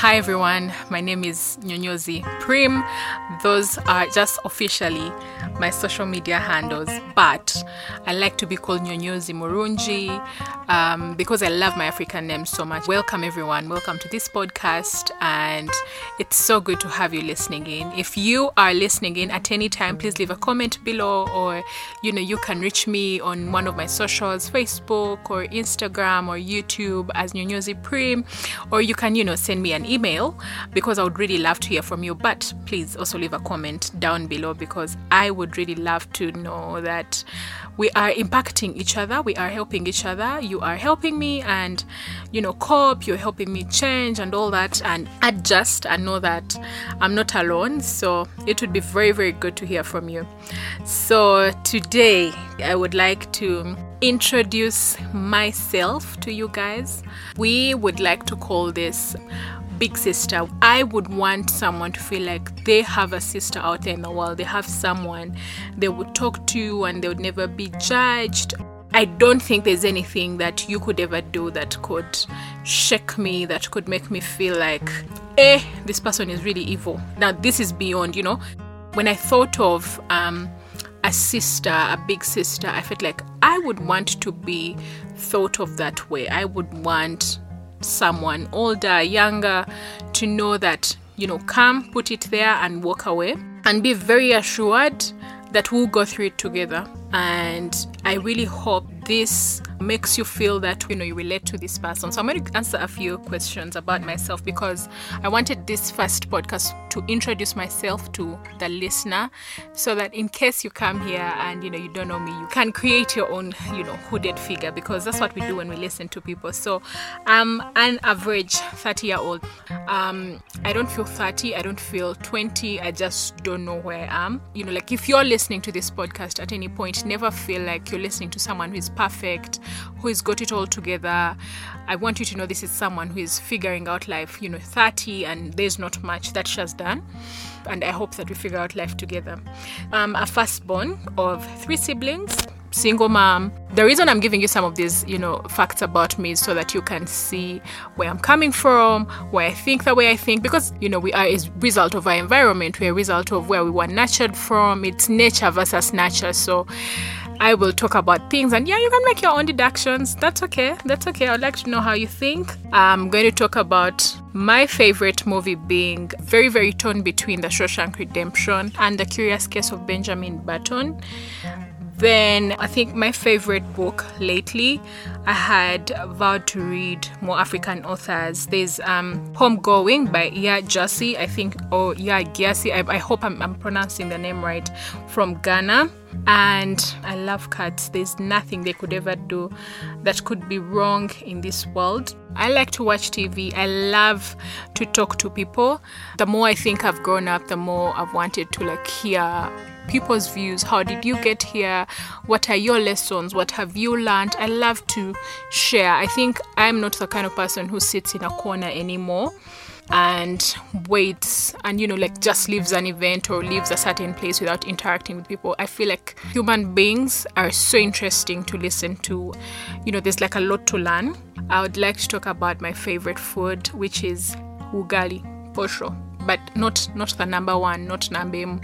Hi everyone, my name is Nyonyozi Prim. Those are just officially my social media handles, but I like to be called Nyonyozi Murunji because I love my African name so much. Welcome everyone, welcome to this podcast, and it's so good to have you listening in. If you are listening in at any time, please leave a comment below, or you can reach me on one of my socials, Facebook or Instagram or YouTube as Nyonyozi Prim, or you can send me an email, because I would really love to hear from you. But please also leave a comment down below, because I would really love to know that we are impacting each other, we are helping each other. You are helping me and cope, you're helping me change and all that, and adjust, and know that I'm not alone. So it would be very, very good to hear from you. So today I would like to introduce myself to you guys. We would like to call this big sister. I would want someone to feel like they have a sister out there in the world. They have someone they would talk to and they would never be judged. I don't think there's anything that you could ever do that could shake me, that could make me feel like, this person is really evil. Now this is beyond, When I thought of a sister, a big sister, I felt like I would want to be thought of that way. I would want someone older, younger, to know that come, put it there and walk away, and be very assured that we'll go through it together. And I really hope this makes you feel that you relate to this person. So I'm going to answer a few questions about myself, because I wanted this first podcast to introduce myself to the listener, so that in case you come here and you don't know me, you can create your own hooded figure, because that's what we do when we listen to people. So I'm an average 30-year-old. I don't feel 30, I don't feel 20, I just don't know where I am. If you're listening to this podcast at any point, never feel like you're listening to someone who is perfect, who has got it all together. I want you to know this is someone who is figuring out life, 30, and there's not much that she has done, and I hope that we figure out life together. I'm a firstborn of 3 siblings, single mom. The reason I'm giving you some of these facts about me is so that you can see where I'm coming from, where I think the way I think, because we are a result of our environment, we're a result of where we were nurtured from. It's nature versus nurture. So I will talk about things, and you can make your own deductions. That's okay. I'd like to know how you think. I'm going to talk about my favorite movie being very, very torn between The Shawshank Redemption and The Curious Case of Benjamin Button. Then I think my favorite book lately, I had vowed to read more African authors. There's Homegoing by Yaa Gyasi, I hope I'm pronouncing the name right, from Ghana. And I love cats. There's nothing they could ever do that could be wrong in this world. I like to watch TV. I love to talk to people. The more I think I've grown up, the more I've wanted to hear people's views. How did you get here? What are your lessons? What have you learned? I love to share. I think I'm not the kind of person who sits in a corner anymore and waits and just leaves an event or leaves a certain place without interacting with people. I feel like human beings are so interesting to listen to. There's a lot to learn. I would like to talk about my favorite food, which is ugali posho, but not the number one, not Nambem.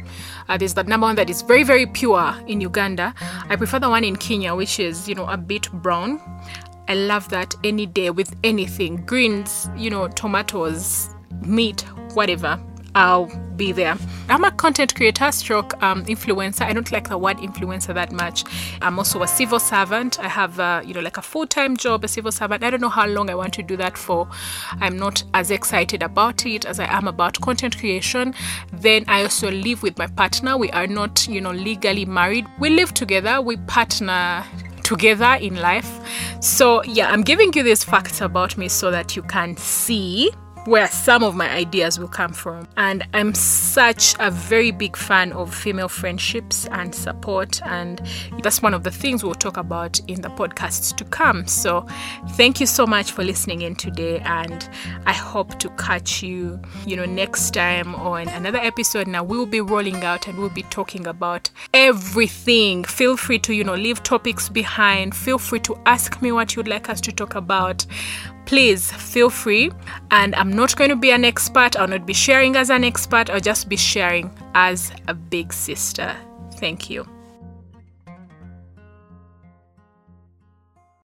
There's the number one that is very, very pure in Uganda. I prefer the one in Kenya, which is a bit brown. I love that any day with anything, greens, tomatoes, meat, whatever, I'll be there. I'm a content creator stroke influencer. I don't like the word influencer that much. I'm also a civil servant. I have a full-time job, a civil servant. I don't know how long I want to do that for. I'm not as excited about it as I am about content creation. Then I also live with my partner. We are not legally married. We live together, we partner together in life. So I'm giving you these facts about me so that you can see where some of my ideas will come from. And I'm such a very big fan of female friendships and support, and that's one of the things we'll talk about in the podcasts to come. So thank you so much for listening in today, and I hope to catch you next time on another episode. Now we'll be rolling out and we'll be talking about everything. Feel free to leave topics behind. Feel free to ask me what you'd like us to talk about. please feel free. And I'm not going to be an expert. I'll not be sharing as an expert. I'll just be sharing as a big sister. Thank you.